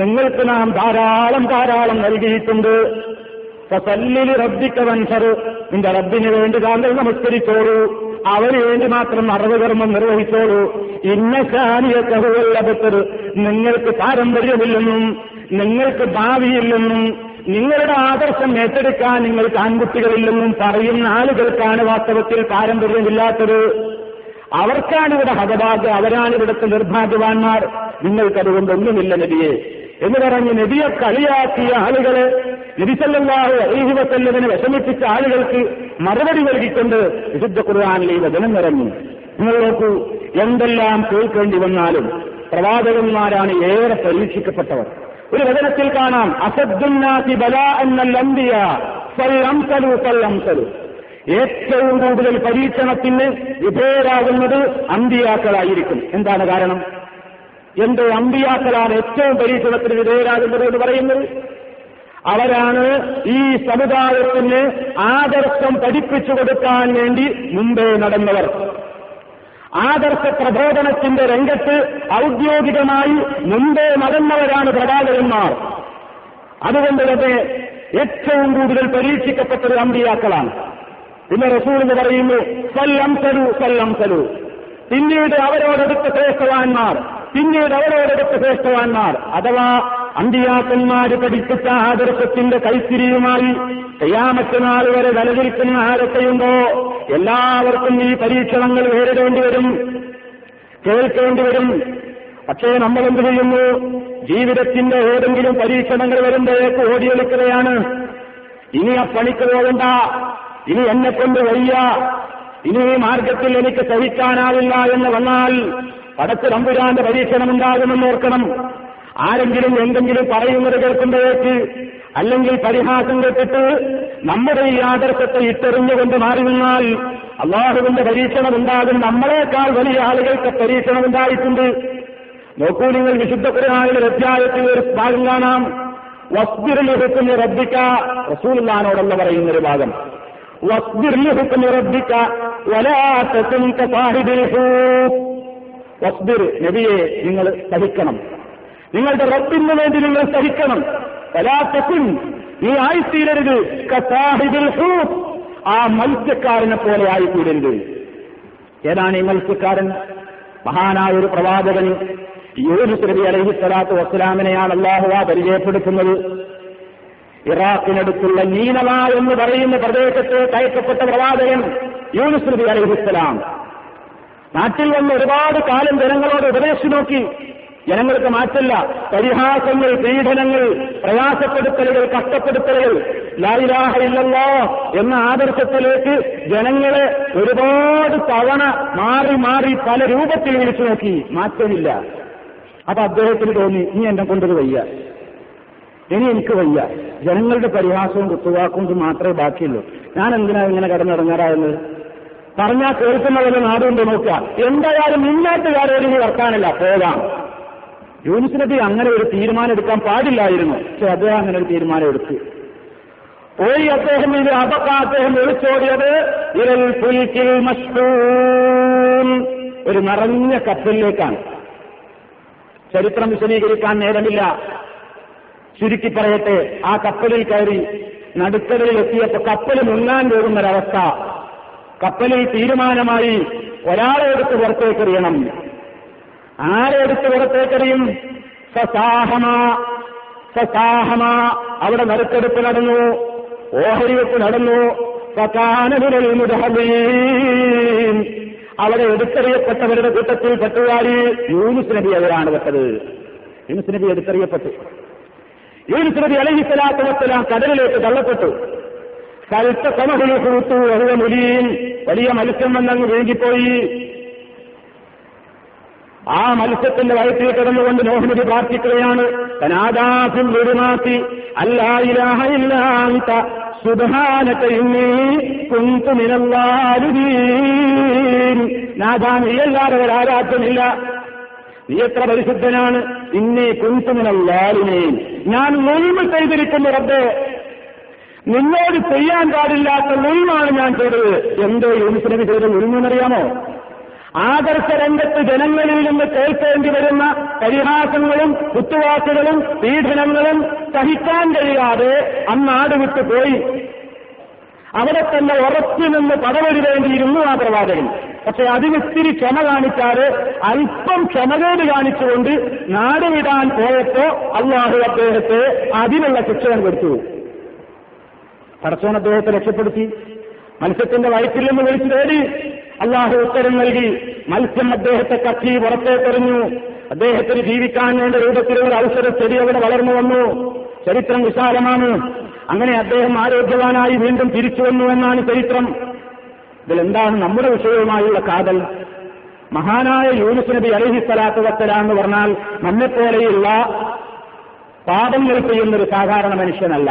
നിങ്ങൾക്ക് നാം ധാരാളം ധാരാളം നൽകിയിട്ടുണ്ട്. ഫസല്ലി ലിറബ്ബിക വൻഹർ, നിന്റെ റബ്ബിന് വേണ്ടി താങ്കൾ നമസ്കരിച്ചോളൂ, അവന് വേണ്ടി മാത്രം അറവകർമ്മം നിർവഹിച്ചോളൂ. ഇന്ന ശാനിഅക ഹുവൽ അബ്തർ, നിങ്ങൾക്ക് പാരമ്പര്യമില്ലെന്നും നിങ്ങൾക്ക് ഭാവിയില്ലെന്നും നിങ്ങളുടെ ആദർശം ഏറ്റെടുക്കാൻ നിങ്ങൾക്ക് ആൺകുട്ടികളില്ലെന്നും പറയുന്ന ആളുകൾക്കാണ് വാസ്തവത്തിൽ പാരമ്പര്യമില്ലാത്തത്. അവർക്കാണിവിടെ ഹതഭാഗ്യം, അവരാണിവിടുത്തെ നിർഭാഗ്യവാന്മാർ. നിങ്ങൾക്കതുകൊണ്ടൊന്നുമില്ല നബിയെ എന്ന് പറഞ്ഞ് നബിയെ കളിയാക്കിയ ആളുകളെ, നബി സല്ലല്ലാഹു അലൈഹി വസല്ലമിനെ വിഷമിപ്പിച്ച ആളുകൾക്ക് മറുപടി നൽകിക്കൊണ്ട് വിശുദ്ധ ഖുർആനിലെ വചനം നിറഞ്ഞു. നിങ്ങൾ നോക്കൂ, എന്തെല്ലാം കേൾക്കേണ്ടി വന്നാലും പ്രവാചകന്മാരാണ് ഏറെ പരീക്ഷിക്കപ്പെട്ടവർ. ഒരു വചനത്തിൽ കാണാം, അസദ്ദുന്നാസി ബലാഅന്നൽ അംബിയ ഫൽഅംസലു ഫൽഅംസലു. ഏറ്റവും കൂടുതൽ പരീക്ഷണത്തിന് വിധേയരാകുന്നത് അമ്പിയാക്കളായിരിക്കും. എന്താണ് കാരണം? എന്തോ അമ്പിയാക്കളാണ് ഏറ്റവും പരീക്ഷണത്തിന് വിധേയരാകുന്നത് എന്ന് പറയുന്നത്. അവരാണ് ഈ സമുദായത്തിന് ആദർശം പഠിപ്പിച്ചു കൊടുക്കാൻ വേണ്ടി മുമ്പേ നടന്നവർ. ആദർശ പ്രബോധനത്തിന്റെ രംഗത്ത് ഔദ്യോഗികമായി മുമ്പേ നടന്നവരാണ് പ്രവാചകന്മാർ. അതുകൊണ്ട് തന്നെ ഏറ്റവും കൂടുതൽ പരീക്ഷിക്കപ്പെട്ടത് അമ്പിയാക്കളാണ്. പിന്നെ റസൂൽ എന്ന് പറയുന്നു സല്ലംസലു സല്ലംസലു, പിന്നീട് അവരോടടുത്ത ശ്രേഷ്ഠവാന്മാർ, പിന്നീട് അവരോടടുത്ത ശ്രേഷ്ഠവാന്മാർ. അഥവാ അമ്പിയാക്കന്മാര് പഠിപ്പിച്ച ആദർശത്തിന്റെ കൈത്തിരിയുമായി ഖിയാമത്ത് നാൾ വരെ നിലനിൽക്കുന്ന ആരൊക്കെയുണ്ടോ എല്ലാവർക്കും ഈ പരീക്ഷണങ്ങൾ നേരിടേണ്ടി വരും, കേൾക്കേണ്ടി വരും. പക്ഷേ നമ്മൾ എന്ത് ചെയ്യുന്നു? ജീവിതത്തിന്റെ ഏതെങ്കിലും പരീക്ഷണങ്ങൾ വരുമ്പോഴേക്ക് ഓടിയൊലിക്കുകയാണ്. ഇനി ആ പണിക്ക് പോകണ്ട, ഇനി എന്നെ കൊണ്ട് വയ്യ, ഇനി ഈ മാർഗത്തിൽ എനിക്ക് സഹിക്കാനാവില്ല എന്ന് വന്നാൽ പടച്ച തമ്പുരാന്റെ പരീക്ഷണം ഉണ്ടാകുമെന്ന് ഓർക്കണം. ആരെങ്കിലും എന്തെങ്കിലും പറയുന്നത് കേൾക്കുമ്പോഴേക്ക് അല്ലെങ്കിൽ പരിഹാസം കേട്ടിട്ട് നമ്മുടെ ഈ ആദർശത്തെ ഇട്ടെറിഞ്ഞുകൊണ്ട് മാറി നിന്നാൽ അള്ളാഹുവിന്റെ പരീക്ഷണമുണ്ടാകും. നമ്മളെക്കാൾ വലിയ ആളുകൾക്ക് പരീക്ഷണമുണ്ടായിട്ടുണ്ട്. നോക്കൂ, നിങ്ങൾ വിശുദ്ധ ഖുർആനിലെ അധ്യായത്തിൽ ഒരു ഭാഗം കാണാം, വസ്ബിർലിഹുക്മി റബ്ബിക, റസൂലുള്ളാഹിനോടുള്ള പറയുന്ന ഒരു ഭാഗം, വസ്ബിർലിഹുക്മി റബ്ബിക വലാ തകുൻ കസാഹിബിൽ ഹൂബ്. വസ്ബിർ, നബിയെ നിങ്ങൾ സഹിക്കണം, നിങ്ങളുടെ റബ്ബിന് വേണ്ടി നിങ്ങൾ സഹിക്കണം. വലാ തകുൻ, നീ ആയിത്തീരരുത്, കസാഹിബിൽ ഹൂബ്, ആ മത്സ്യക്കാരനെ പോലെ ആയിത്തീരരുത്. ഏതാണ് ഈ മത്സ്യക്കാരൻ? മഹാനായ ഒരു പ്രവാചകൻ യൂനുസ് നബി അലൈഹിസ്സലാത്തു വസ്സലാമിനെയാണ് അല്ലാഹു പരിചയപ്പെടുത്തുന്നത്. ഇറാഖിനടുത്തുള്ള നീനവ എന്ന് പറയുന്ന പ്രദേശത്ത് കയറ്റപ്പെട്ട പ്രവാചകൻ യൂനുസ് നബി അലൈഹിസ്സലാം നാട്ടിൽ വന്ന് ഒരുപാട് കാലം ജനങ്ങളോട് ഉപദേശിച്ചു നോക്കി. ജനങ്ങൾക്ക് മാറ്റല്ല, പരിഹാസങ്ങൾ, പീഡനങ്ങൾ, പ്രയാസപ്പെടുത്തലുകൾ, കഷ്ടപ്പെടുത്തലുകൾ, ലാ ഇലാഹ ഇല്ലല്ലാഹ് എന്ന ആദർശത്തിലേക്ക് ജനങ്ങളെ ഒരുപാട് തവണ മാറി മാറി പല രൂപത്തിൽ വിളിച്ചു നോക്കി, മാറ്റമില്ല. അപ്പൊ അദ്ദേഹത്തിന് തോന്നി, ഇനി എന്നെ കൊണ്ടത് വയ്യ, ഇനി എനിക്ക് വയ്യ, ജനങ്ങളുടെ പരിഹാസവും കുത്തുവാക്കും മാത്രമേ ബാക്കിയുള്ളൂ, ഞാൻ എന്തിനാ ഇങ്ങനെ കടന്നിറങ്ങാറായെന്നത്? പറഞ്ഞാൽ കേൾക്കുന്നവരെ നാടുകൊണ്ട് നോക്കുക, എന്തായാലും ഇല്ലാത്തകാരോട് ഇനി വർക്കാനില്ല, പോകാം. യൂനുസ് നബി അങ്ങനെ ഒരു തീരുമാനം എടുക്കാൻ പാടില്ലായിരുന്നു, പക്ഷെ അദ്ദേഹം അങ്ങനെ ഒരു തീരുമാനം എടുത്തു പോയി. അദ്ദേഹം ഇത് അദ്ദേഹം വിളിച്ചോടിയത് ഇരൽ പുൽകിൽ മഷ്ഊം, ഒരു നിറഞ്ഞ കപ്പലിലേക്കാണ്. ചരിത്രം വിശദീകരിക്കാൻ നേരമില്ല, ചുരുക്കി പറയട്ടെ. ആ കപ്പലിൽ കയറി നടുക്കടലിൽ എത്തിയപ്പോൾ കപ്പൽ മുങ്ങാൻ പോകുന്നൊരവസ്ഥ. കപ്പലിൽ തീരുമാനമായി, ഒരാളെ എടുത്ത് പുറത്തേക്കെറിയണം. ആരെ എടുത്ത് പുറത്തേക്കെറിയും? സസാഹമ, അവിടെ നറുക്കെടുപ്പ് നടന്നു, ഓഹരിവെപ്പ് നടന്നു. സകാനവിരൽ മുദഹബീൻ, അവിടെ എടുത്തെറിയപ്പെട്ടവരുടെ കൂട്ടത്തിൽ പെട്ടുകാരി യൂനുസ് നബി അവരാണ് പെട്ടത്. യൂനുസ് നബി എടുത്തെറിയപ്പെട്ടു. യൂനുസ് നബി അലൈഹിസ്സലാത്തു വസ്സലാം കടലിലേക്ക് തള്ളപ്പെട്ടു. വലിയ മത്സ്യം വന്നങ്ങ് വീങ്ങിപ്പോയി. ആ മത്സ്യത്തിന്റെ വയറ്റിൽ കിടന്നുകൊണ്ട് നോഹ് നബി പ്രാർത്ഥിക്കുകയാണ്, തനാദാഫിൽ വിടുമാറ്റി അല്ലാ ഇലാഹ ഇല്ലാ അൻത സുബ്ഹാനക ഇന്നി കുന്തു മിനൽ ളാലിമീൻ. നാദാ, നീ അല്ലാതെ ഒരു ആരാധനയില്ല, നീ എത്ര പരിശുദ്ധനാണ്. ഇന്നി കുന്തു മിനൽ ളാലിമീൻ, ഞാൻ മുൽമ ചെയ്തിരിക്കുന്നു റബ്ബേ, നിന്നോട് ചെയ്യാൻ പാടില്ലാത്ത മുൽമാണ് ഞാൻ ചെയ്തത്. എന്തോ യൂനുസ് നബി ചെയ്ത മുൽമെന്നറിയാമോ? ആദർശ രംഗത്ത് ജനങ്ങളിൽ നിന്ന് കേൾക്കേണ്ടി വരുന്ന പരിഹാസങ്ങളും കുത്തുവാക്കുകളും പീഡനങ്ങളും സഹിക്കാൻ കഴിയാതെ അന്നാട് വിട്ടു പോയി. അവിടെ തന്നെ ഉറച്ചു നിന്ന് പടവരുവേണ്ടിയിരുന്നു ആ പ്രവാചകൻ. പക്ഷെ അതിനിത്തിരി ക്ഷമ കാണിച്ചാല്, അല്പം ക്ഷമകേട് കാണിച്ചുകൊണ്ട് നാട് വിടാൻ പോയപ്പോ അള്ളാഹു അദ്ദേഹത്തെ അതിനുള്ള ശിക്ഷണം കൊടുത്തു. പടച്ചോൻ അദ്ദേഹത്തെ രക്ഷപ്പെടുത്തി. മത്സ്യത്തിന്റെ വയറ്റിൽ നിന്ന് വിളിച്ചു തേടി അള്ളാഹു ഉത്തരം നൽകി. മത്സ്യം അദ്ദേഹത്തെ കത്തി പുറത്തേക്കെറിഞ്ഞു. അദ്ദേഹത്തിന് ജീവിക്കാൻ വേണ്ട രൂപത്തിലുള്ള അവസര ചെടി അവിടെ വളർന്നു വന്നു. ചരിത്രം വിശാലമാണ്. അങ്ങനെ അദ്ദേഹം ആരോഗ്യവാനായി വീണ്ടും തിരിച്ചു വന്നു എന്നാണ് ചരിത്രം. ഇതിലെന്താണ് നമ്മുടെ വിഷയവുമായുള്ള കാതൽ? മഹാനായ യൂനുസ് നബി അലൈഹിസ്സലാത്തു വസ്സലാം എന്ന് പറഞ്ഞാൽ നമ്മെപ്പോലെയുള്ള പാപങ്ങൾ ചെയ്യുന്നൊരു സാധാരണ മനുഷ്യനല്ല,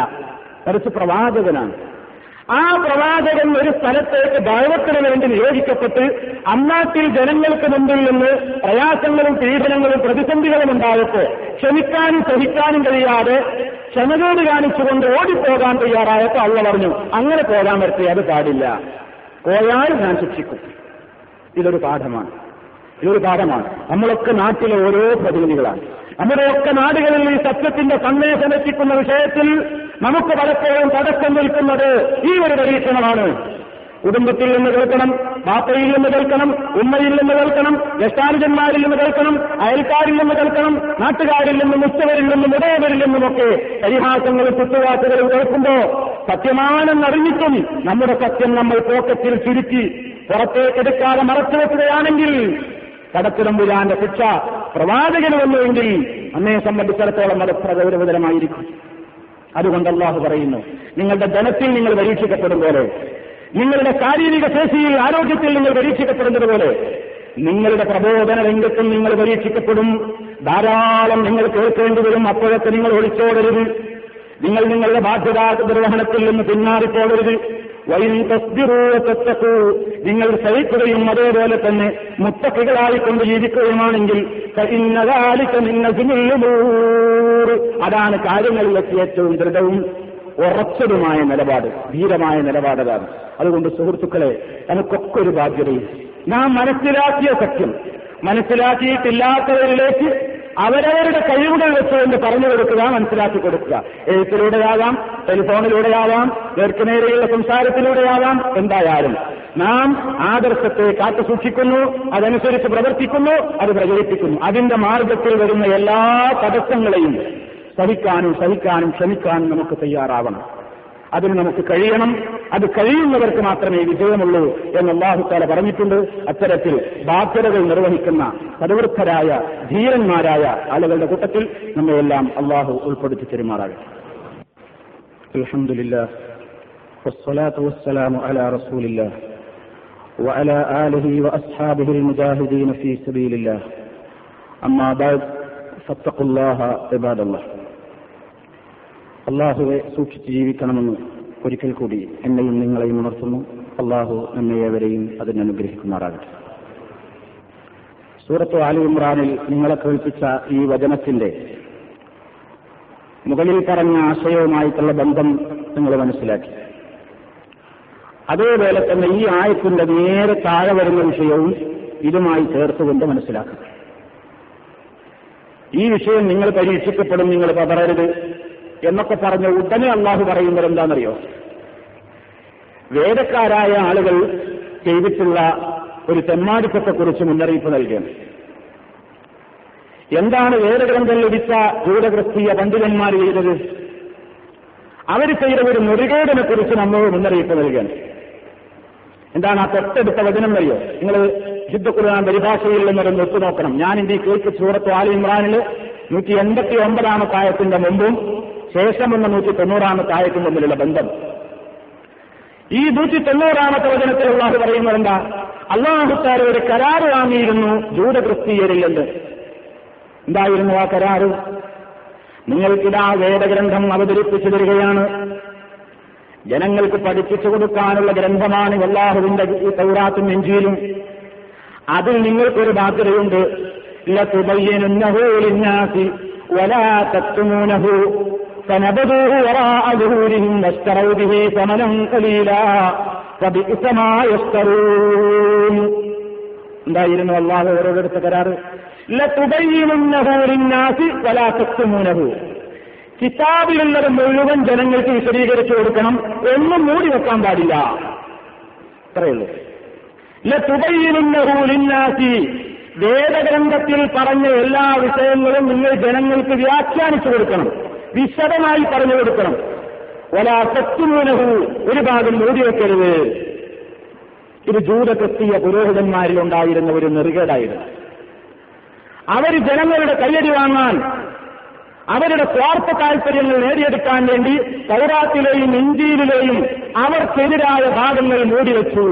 കുറച്ച് പ്രവാചകനാണ്. ആ പ്രവാചകൻ ഒരു സ്ഥലത്തേക്ക് ദഅവത്തിന് വേണ്ടി നിയോഗിക്കപ്പെട്ട് അന്നാട്ടിൽ ജനങ്ങൾക്ക് മുമ്പിൽ നിന്ന് പ്രയാസങ്ങളും പീഡനങ്ങളും പ്രതിസന്ധികളും ഉണ്ടായപ്പോൾ ക്ഷമിക്കാനും സഹിക്കാനും കഴിയാതെ ക്ഷമകേട് കാണിച്ചുകൊണ്ട് ഓടിപ്പോകാൻ തയ്യാറായപ്പോൾ അള്ള പറഞ്ഞു, അങ്ങനെ പോകാൻ പറ്റി, അത് പാടില്ല, പോയാൽ ഞാൻ ശിക്ഷിക്കും. ഇതൊരു പാഠമാണ്. നമ്മളൊക്കെ നാട്ടിലെ ഓരോ പ്രതിനിധികളാണ്. നമ്മുടെയൊക്കെ നാടുകളിൽ ഈ സത്യത്തിന്റെ സന്ദേശം എത്തിക്കുന്ന വിഷയത്തിൽ നമുക്ക് പലപ്പോഴും തടസ്സം നിൽക്കുന്നത് ഈ ഒരു പരീക്ഷണമാണ്. കുടുംബത്തിൽ നിന്ന് കേൾക്കണം, ബാപ്പയിൽ നിന്ന് കേൾക്കണം, ഉമ്മയിൽ നിന്ന് കേൾക്കണം, ജ്യേഷ്ഠാനുജന്മാരിൽ നിന്ന് കേൾക്കണം, അയൽക്കാരിൽ നിന്ന് കേൾക്കണം, നാട്ടുകാരിൽ നിന്നും ഉച്ചവരിൽ നിന്നും ഇടയവരിൽ നിന്നുമൊക്കെ പരിഹാസങ്ങളും കുത്തുവാക്കുകളും കേൾക്കുമ്പോ സത്യമാണെന്നറിഞ്ഞിട്ടും നമ്മുടെ സത്യം നമ്മൾ പോക്കറ്റിൽ ചുരുക്കി പുറത്തേക്കെടുക്കാതെ മറച്ചുവെക്കുകയാണെങ്കിൽ കടത്തിടമ്പുരാന്റെ ശിക്ഷ പ്രവാചകന് വന്നുവെങ്കിൽ അമ്മയെ സംബന്ധിച്ചിടത്തോളം അത് പ്രഗൗരവതരമായിരിക്കും. അതുകൊണ്ട് അല്ലാഹു പറയുന്നു, നിങ്ങളുടെ ധനത്തിൽ നിങ്ങൾ പരീക്ഷിക്കപ്പെടും പോലെ, നിങ്ങളുടെ ശാരീരിക ശേഷിയിൽ ആരോഗ്യത്തിൽ നിങ്ങൾ പരീക്ഷിക്കപ്പെടുന്നത് പോലെ, നിങ്ങളുടെ പ്രബോധന രംഗത്തും നിങ്ങൾ പരീക്ഷിക്കപ്പെടും. ധാരാളം നിങ്ങൾ കേൾക്കേണ്ടി വരും. അപ്പോഴൊക്കെ നിങ്ങൾ ഒളിച്ചോടരുത്. നിങ്ങൾ നിങ്ങളുടെ ബാധ്യതാ നിർവഹണത്തിൽ നിന്ന് പിന്മാറിപ്പോടരുത്. വൈൻ തസ്തിറൂത്തക്കൂ, നിങ്ങൾ സഹിക്കുകയും അതേപോലെ തന്നെ മുത്തക്കികളായിക്കൊണ്ട് ജീവിക്കുകയുമാണെങ്കിൽ അതാണ് കാര്യങ്ങളിലൊക്കെ ഏറ്റവും ദൃഢവും ഉറച്ചതുമായ നിലപാട്, ധീരമായ നിലപാടതാണ്. അതുകൊണ്ട് സുഹൃത്തുക്കളെ, നമുക്കൊക്കെ ഒരു ബാധ്യതയും നാം മനസ്സിലാക്കിയ സത്യം മനസ്സിലാക്കിയിട്ടില്ലാത്തവരിലേക്ക് അവരവരുടെ കഴിവുകൾ വെച്ചുകൊണ്ട് പറഞ്ഞു കൊടുക്കുക, മനസ്സിലാക്കി കൊടുക്കുക. എഴുത്തിലൂടെയാകാം, ടെലിഫോണിലൂടെയാകാം, നേർക്കുനേരെയുള്ള സംസാരത്തിലൂടെയാകാം. എന്തായാലും നാം ആദർശത്തെ കാത്തുസൂക്ഷിക്കുന്നു, അതനുസരിച്ച് പ്രവർത്തിക്കുന്നു, അത് പ്രചരിപ്പിക്കുന്നു. അതിന്റെ മാർഗത്തിൽ വരുന്ന എല്ലാ തടസ്സങ്ങളെയും സഹിക്കാനും ക്ഷമിക്കാനും നമുക്ക് തയ്യാറാവണം. അതിന് നമുക്ക് കഴിയണം. അത് കഴിയുന്നവർക്ക് മാത്രമേ വിജയമുള്ളൂ എന്ന് അല്ലാഹു തആല പറഞ്ഞിട്ടുണ്ട്. അത്തരത്തിൽ ബാധ്യതകൾ നിർവഹിക്കുന്ന പ്രവൃത്തരായ ധീരന്മാരായ ആളുകളുടെ കൂട്ടത്തിൽ നമ്മെയെല്ലാം അല്ലാഹു ഉൾപ്പെടുത്തി പെരുമാറാകട്ടെ. അൽഹംദുലില്ലാഹ് വസ്സലാത്തു വസ്സലാമു അലാ റസൂലില്ലാഹ് വഅലാ ആലിഹി വഅസ്ഹാബിഹിൽ മുജാഹിദീന ഫീ സബീലില്ലാഹ്. അമ്മാ ബഅദ് ഫത്തഖുല്ലാഹ ഇബാദല്ലാഹ്. അള്ളാഹുവെ സൂക്ഷിച്ച് ജീവിക്കണമെന്ന് ഒരിക്കൽ കൂടി എന്നെയും നിങ്ങളെയും ഉണർത്തുന്നു. അള്ളാഹു നമ്മയെവരെയും അതിനനുഗ്രഹിക്കുമാറാകട്ടെ. സൂറത്ത് ആലി ഇമ്രാനിൽ നിങ്ങളെ കേൾപ്പിച്ച ഈ വചനത്തിന്റെ മുകളിൽ പറഞ്ഞ ആശയവുമായിട്ടുള്ള ബന്ധം നിങ്ങൾ മനസ്സിലാക്കി. അതേപോലെ തന്നെ ഈ ആയത്തിന്റെ നേരെ താഴെ വരുന്ന വിഷയവും ഇതുമായി ചേർത്തുകൊണ്ട് മനസ്സിലാക്കുക. ഈ വിഷയം നിങ്ങൾ പരീക്ഷിക്കപ്പെടും, നിങ്ങൾ പതറരുത് എന്നൊക്കെ പറഞ്ഞ ഉടനെ അള്ളാഹു പറയുന്നത് എന്താണെന്നറിയോ? വേദക്കാരായ ആളുകൾ ചെയ്തിട്ടുള്ള ഒരു തെമ്മാടിത്തത്തെക്കുറിച്ച് മുന്നറിയിപ്പ് നൽകുകയാണ്. എന്താണ് വേദഗ്രന്ഥം ലഭിച്ച ജൂതക്രിസ്തീയ പണ്ഡിതന്മാർ ചെയ്തത്? അവർ ചെയ്ത ഒരു നുറികേടിനെക്കുറിച്ച് നമ്മോട് മുന്നറിയിപ്പ് നൽകുകയാണ്. എന്താണ് ആ തൊട്ടടുത്ത വചനം അറിയോ? നിങ്ങൾ വിശുദ്ധ ഖുർആൻ പരിഭാഷയിൽ നിന്നും ഒത്തുനോക്കണം. ഞാൻ ഇന്ത്യ കേൾക്ക് സൂറത്ത് ആലി ഇമ്രാനിൽ 189 ആയത്തിന്റെ മുമ്പും ശേഷമെന്ന 190 ആയത്തിന് തമ്മിലുള്ള ബന്ധം. ഈ 190 വചനത്തിൽ അള്ളാഹു പറയുന്നത് എന്താ? അള്ളാഹുക്കാർ ഒരു കരാറ് വാങ്ങിയിരുന്നു ജൂതക്രിസ്തീയരിൽ നിന്ന്. എന്തായിരുന്നു ആ കരാറ്? നിങ്ങൾക്കിതാ വേദഗ്രന്ഥം അവതരിപ്പിച്ചു തരികയാണ്, ജനങ്ങൾക്ക് പഠിപ്പിച്ചു കൊടുക്കാനുള്ള ഗ്രന്ഥമാണ് അള്ളാഹുവിന്റെ ഈ തൗറാത്തും ഇഞ്ചീലും. അതിൽ നിങ്ങൾക്കൊരു ബാധ്യതയുണ്ട്. എന്തായിരുന്നു അള്ളാഹു അവരോടെടുത്ത കരാറ്? കിതാബിലുള്ളത് മുഴുവൻ ജനങ്ങൾക്ക് വിശദീകരിച്ചു കൊടുക്കണം, ഒന്നും മൂടി വെക്കാൻ പാടില്ല. അത്രയുള്ളൂ. വേദഗ്രന്ഥത്തിൽ പറഞ്ഞ എല്ലാ വിഷയങ്ങളും നിങ്ങൾ ജനങ്ങൾക്ക് വ്യാഖ്യാനിച്ചു കൊടുക്കണം, വിശദമായി പറഞ്ഞു കൊടുക്കണം. ഒലാസത്വനഹു, ഒരു ഭാഗം മൂടിവെക്കരുത്. ഇത് ജൂതക്രിസ്തീയ പുരോഹിതന്മാരിൽ ഉണ്ടായിരുന്ന ഒരു നെറുകേടായിരുന്നു. അവർ ജനങ്ങളുടെ കയ്യടി വാങ്ങാൻ, അവരുടെ സ്വാർത്ഥ താൽപര്യങ്ങൾ നേടിയെടുക്കാൻ വേണ്ടി തൗറാത്തിലെയും ഇഞ്ചീലിലെയും അവർക്കെതിരായ ഭാഗങ്ങൾ മൂടിവെച്ചു.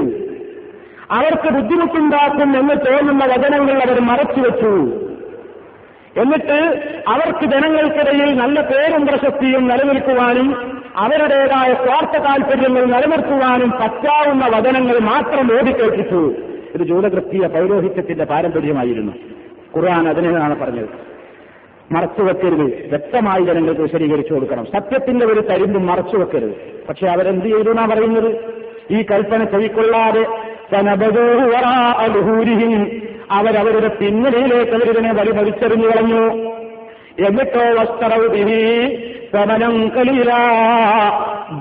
അവർക്ക് ബുദ്ധിമുട്ടുണ്ടാക്കും എന്ന് തോന്നുന്ന വചനങ്ങൾ അവർ മറച്ചുവെച്ചു. എന്നിട്ട് അവർക്ക് ജനങ്ങൾക്കിടയിൽ നല്ല പേരും പ്രശസ്തിയും നിലനിൽക്കുവാനും അവരുടേതായ സ്വാർത്ഥ താൽപര്യങ്ങൾ നിലനിർത്തുവാനും പറ്റാവുന്ന വചനങ്ങൾ മാത്രം ഓടിക്കേൽപ്പിച്ചു. ഇത് ജൂതക്രിസ്തീയ പൗരോഹിത്യത്തിന്റെ പാരമ്പര്യമായിരുന്നു. ഖുർആൻ അതിനെയാണ് പറഞ്ഞത്, മറച്ചുവെക്കരുത്, വ്യക്തമായി ജനങ്ങൾക്ക് വിശദീകരിച്ചു കൊടുക്കണം, സത്യത്തിന്റെ ഒരു തരിമ്പും മറച്ചുവെക്കരുത്. പക്ഷെ അവരെന്ത് ചെയ്തു എന്നാ പറയുന്നത്? ഈ കൽപ്പന കൈക്കൊള്ളാതെ അവരവരുടെ പിന്നണിയിലേക്ക് അവരിതിനെ വലി വലിച്ചെറിഞ്ഞു കളഞ്ഞു. എന്നിട്ടോ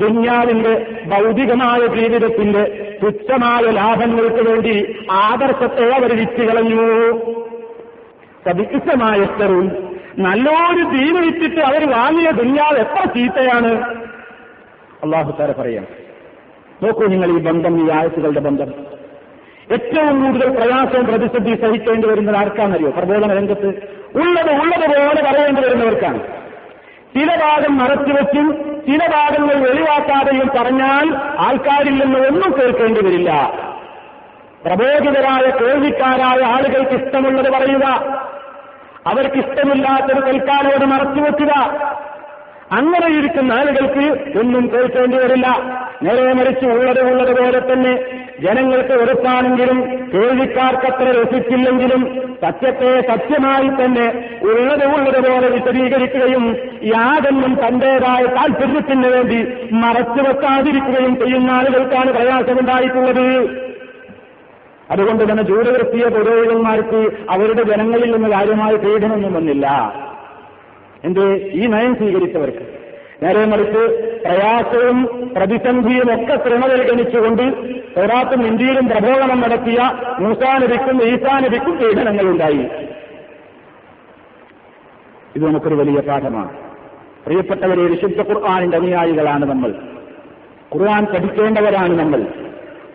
ദുന്യാവിന്റെ ഭൗതികമായ ജീവിതത്തിന്റെ തുച്ഛമായ ലാഭങ്ങൾക്ക് വേണ്ടി ആദർശത്തെ അവർ വിറ്റ് കളഞ്ഞു. സവിശിഷ്ടമായ സ്ഥലവും നല്ലൊരു ദീന വിറ്റിട്ട് അവർ വാങ്ങിയ ദുന്യാവ് എത്ര ചീത്തയാണ്. അള്ളാഹു തആല പറയാം. നോക്കൂ നിങ്ങൾ ഈ ബന്ധം, ഈ ആയത്തുകളുടെ ബന്ധം. ഏറ്റവും കൂടുതൽ പ്രയാസവും പ്രതിസന്ധി സഹിക്കേണ്ടി വരുന്നത് ആർക്കാണെന്നറിയോ? പ്രബോധന രംഗത്ത് ഉള്ളതുപോലെ പറയേണ്ടി വരുന്നവർക്കാണ്. ചില ഭാഗം മറച്ചുവെച്ചും ചില ഭാഗങ്ങൾ വെളിവാക്കാതെയും പറഞ്ഞാൽ ആൾക്കാരിൽ നിന്ന് ഒന്നും കേൾക്കേണ്ടി വരില്ല. പ്രബോധിതരായ കേൾവിക്കാരായ ആളുകൾക്ക് ഇഷ്ടമുള്ളത് പറയുക, അവർക്കിഷ്ടമില്ലാത്തത് കേൾക്കാനോട് മറച്ചുവെക്കുക. അങ്ങനെ ഇരിക്കുന്ന ആളുകൾക്ക് ഒന്നും കേൾക്കേണ്ടി വരില്ല. നേരെ മറിച്ച് ഉള്ളത് പോലെ തന്നെ ജനങ്ങൾക്ക് വെറുപ്പാണെങ്കിലും കേൾവിക്കാർക്കത്ര രസിക്കില്ലെങ്കിലും സത്യത്തെ സത്യമായി തന്നെ ഉള്ളത് പോലെ വിശദീകരിക്കുകയും യാതൊന്നും തന്റേതായ താൽപര്യത്തിന് വേണ്ടി മറച്ചുവെക്കാതിരിക്കുകയും ചെയ്യുന്ന ആളുകൾക്കാണ് പ്രയാസമുണ്ടായിട്ടുള്ളത്. അതുകൊണ്ട് തന്നെ ജൂതവൃത്തിയ പുരോഹിതന്മാർക്ക് അവരുടെ ജനങ്ങളിൽ നിന്ന് കാര്യമായ പീഡനമൊന്നും വന്നില്ല. എന്ത് ഈ നയം സ്വീകരിച്ചവർക്ക് നേരെ മറിച്ച് പ്രയാസവും പ്രതിസന്ധിയും ഒക്കെ തൃണവൽഗണിച്ചുകൊണ്ട് തൗറാത്തും ഇഞ്ചീലും പ്രബോധനം നടത്തിയ മൂസാ നബിക്കും ഈസാ നബിക്കും പീഡനങ്ങളുണ്ടായി. ഇത് നമുക്കൊരു വലിയ പാഠമാണ്. പ്രിയപ്പെട്ടവരെ, വിശുദ്ധ ഖുർആനിന്റെ അനുയായികളാണ് നമ്മൾ. ഖുർആൻ പഠിക്കേണ്ടവരാണ് നമ്മൾ.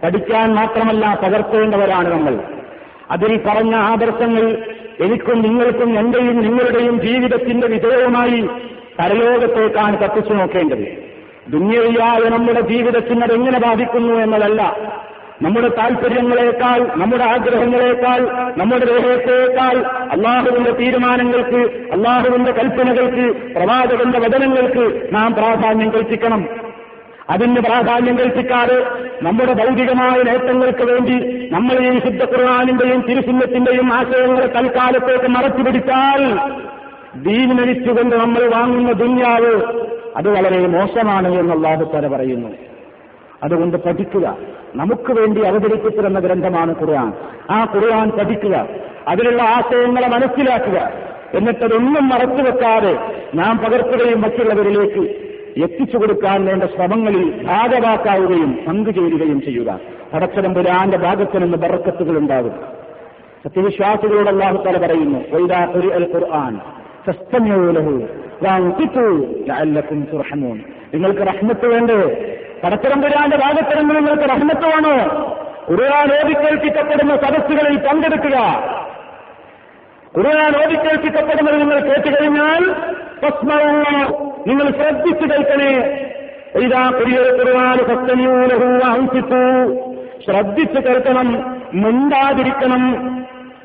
പഠിക്കാൻ മാത്രമല്ല പകർത്തേണ്ടവരാണ് നമ്മൾ. അതിൽ പറഞ്ഞ ആദർശങ്ങൾ എനിക്കും നിങ്ങൾക്കും എന്റെയും നിങ്ങളുടെയും ജീവിതത്തിന്റെ വിജയവുമായി പരലോകത്തേക്കാണ് കത്തിച്ചു നോക്കേണ്ടത്. ദുനിയയായ നമ്മുടെ ജീവിതത്തിന് അതെങ്ങനെ ബാധിക്കുന്നു എന്നതല്ല. നമ്മുടെ താൽപര്യങ്ങളെക്കാൾ, നമ്മുടെ ആഗ്രഹങ്ങളെക്കാൾ, നമ്മുടെ ദേഹത്തേക്കാൾ അള്ളാഹുവിന്റെ തീരുമാനങ്ങൾക്ക്, അള്ളാഹുവിന്റെ കൽപ്പനകൾക്ക്, പ്രവാചകന്റെ വചനങ്ങൾക്ക് നാം പ്രാധാന്യം കൽപ്പിക്കണം. അതിന് പ്രാധാന്യം കൽപ്പിക്കാതെ നമ്മുടെ ഭൗതികമായ നേട്ടങ്ങൾക്ക് വേണ്ടി നമ്മൾ ഈ വിശുദ്ധ ഖുർആനിന്റെയും തിരുസുന്നത്തിന്റെയും ആശയങ്ങളെ തൽക്കാലത്തേക്ക് മറച്ചുപിടിച്ചാൽ ദീനിനെ വിറ്റുകൊണ്ട് നമ്മൾ വാങ്ങുന്ന ദുനിയാവ് അത് വളരെ മോശമാണ് എന്ന് അല്ലാഹു തആല പറയുന്നു. അതുകൊണ്ട് പഠിക്കുക. നമുക്ക് വേണ്ടി അവതരിപ്പിച്ചിരുന്ന ഗ്രന്ഥമാണ് ഖുർആൻ. ആ ഖുർആൻ പഠിക്കുക, അതിലുള്ള ആശയങ്ങളെ മനസ്സിലാക്കുക. എന്നിട്ടതൊന്നും മറച്ചുവെക്കാതെ നാം പകർത്തുകയും മറ്റുള്ളവരിലേക്ക് എത്തിച്ചു കൊടുക്കാൻ വേണ്ട ശ്രമങ്ങളിൽ ഭാഗവാക്കാവുകയും പങ്കുചേരുകയും ചെയ്യുക. പടച്ചതമ്പുരാന്റെ ഭാഗത്ത് നിന്ന് ബർക്കത്തുകൾ ഉണ്ടാവുക. സത്യവിശ്വാസികളോട് അല്ലാഹു തആല പറയുന്നു, വൈദാ ഖുരിഅൽ ഖുർആൻ ഫസ്തമിഊ ലഹു വഅൻസിതൂ ലഅല്ലകും തുർഹമൂൻ. നിങ്ങൾക്ക് റഹ്മത്ത് വേണ്ടേ? പടച്ചതമ്പുരാന്റെ ഭാഗത്ത് നിന്ന് നിങ്ങൾക്ക് റഹ്മത്ത് വേണോ? ഖുർആൻ ഓതിക്കേൽപ്പിക്കപ്പെടുന്ന സദസ്സുകളിൽ പങ്കെടുക്കുക. ഖുർആൻ ഓതിക്കേൽപ്പിക്കപ്പെടുന്നത് നിങ്ങൾ കേട്ടുകഴിഞ്ഞാൽ നിങ്ങൾ ശ്രദ്ധിച്ചു കേൾക്കണേ. ഇതാ ഖുർആൻ ഫസ്തമിഊ ലഹു വഅൻസിതൂ. ശ്രദ്ധിച്ചു കേൾക്കണം, മുണ്ടാതിരിക്കണം.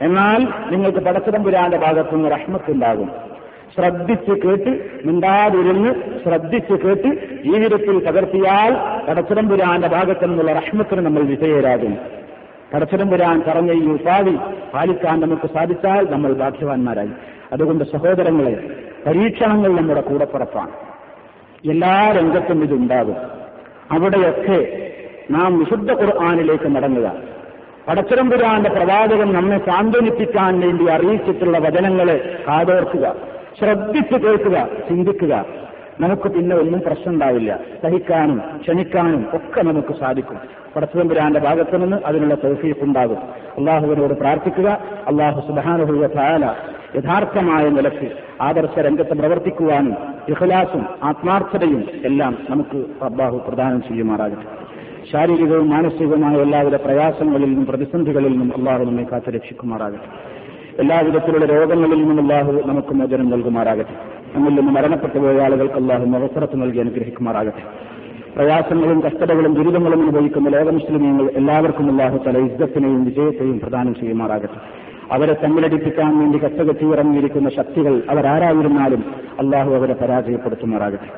എന്നാൽ നിങ്ങൾക്ക് പടച്ചതമ്പുരാന്റെ ഭാഗത്തുനിന്ന് റഹ്മത്തുണ്ടാകും. ശ്രദ്ധിച്ചു കേട്ട് മിണ്ടാതിരുന്ന് ശ്രദ്ധിച്ചു കേട്ട് ജീവിതത്തിൽ പകർത്തിയാൽ പടച്ചതമ്പുരാന്റെ ഭാഗത്തു നിന്നുള്ള റഹ്മത്തിന് നമ്മൾ വിധേയരാകും. പടച്ചതമ്പുരാൻ പറഞ്ഞ ഈ ഉപാധി പാലിക്കാൻ നമുക്ക് സാധിച്ചാൽ നമ്മൾ ഭാഗ്യവാന്മാരായി. അതുകൊണ്ട് സഹോദരങ്ങളെ, പരീക്ഷണങ്ങൾ നമ്മുടെ കൂടപ്പുറപ്പാണ്. എല്ലാ രംഗത്തും ഇതുണ്ടാകും. അവിടെയൊക്കെ നാം വിശുദ്ധ ഖുർആനിലേക്ക് മടങ്ങുക. പടച്ചതമ്പുരാന്റെ പ്രവാചകൻ നമ്മെ സാന്ത്വനിപ്പിക്കാൻ വേണ്ടി അറിയിച്ചിട്ടുള്ള വചനങ്ങളെ കാതോർക്കുക, ശ്രദ്ധിച്ചു കേൾക്കുക, ചിന്തിക്കുക. നമുക്ക് പിന്നെ ഒന്നും പ്രശ്നം ഉണ്ടാവില്ല. സഹിക്കാനും ക്ഷമിക്കാനും ഒക്കെ നമുക്ക് സാധിക്കും. പടച്ചതമ്പുരാന്റെ ഭാഗത്തു നിന്ന് അതിനുള്ള തൗഫീഖ് ഉണ്ടാകും. അള്ളാഹുവിനോട് പ്രാർത്ഥിക്കുക. അള്ളാഹു സുബ്ഹാനഹു വ തആല യഥാർത്ഥമായ നിലയ്ക്ക് ആദർശ രംഗത്ത് പ്രവർത്തിക്കുവാനും ഇഖ്ലാസും ആത്മാർത്ഥതയും എല്ലാം നമുക്ക് റബ്ബാഹു പ്രദാനം ചെയ്യുമാറാകട്ടെ. ശാരീരികവും മാനസികവുമായ എല്ലാവിധ പ്രയാസങ്ങളിൽ നിന്നും പ്രതിസന്ധികളിൽ നിന്നും അള്ളാഹു നമ്മെ കാത്തുരക്ഷിക്കുമാറാകട്ടെ. എല്ലാവിധത്തിലുള്ള രോഗങ്ങളിൽ നിന്നും അള്ളാഹു നമുക്ക് മോചനം നൽകുമാറാകട്ടെ. നമ്മിൽ നിന്ന് മരണപ്പെട്ടുപോയ ആളുകൾക്ക് അള്ളാഹു അവസരത്ത് നൽകി അനുഗ്രഹിക്കുമാറാകട്ടെ. പ്രയാസങ്ങളും കഷ്ടതകളും ദുരിതങ്ങളും അനുഭവിക്കുന്ന ലോക മുസ്ലിമീങ്ങൾ എല്ലാവർക്കും അള്ളാഹു തആല ഇസ്സത്തിനെയും വിജയത്തെയും പ്രദാനം ചെയ്യുമാറാകട്ടെ. അവരെ തമ്മിലടിപ്പിക്കാൻ വേണ്ടി കച്ചകെട്ടിയിറങ്ങിയിരിക്കുന്ന ശക്തികൾ അവരാരായിരുന്നാലും അള്ളാഹു അവരെ പരാജയപ്പെടുത്തുമാറാകട്ടെ.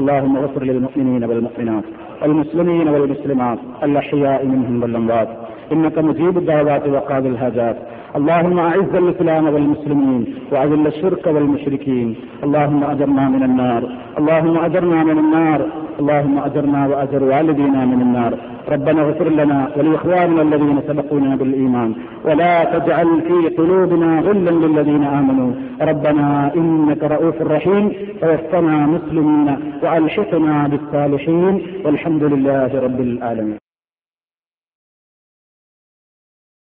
اللهم اغفر للمؤمنين والمؤمنات والمسلمين والمسلمات الأحياء منهم والأموات إنك مجيب الدعوات وقاضي الحاجات اللهم أعز الإسلام والمسلمين وأذل الشرك والمشركين اللهم أجرنا من النار اللهم أجرنا من النار اللهم أجرنا وأجر والدينا من النار ربنا اغفر لنا ولإخواننا الذين سبقونا بالإيمان ولا تجعل في قلوبنا غلا للذين آمنوا ربنا إنك رؤوف رحيم توفنا مسلمين وألحقنا بالصالحين والحمد لله رب العالمين.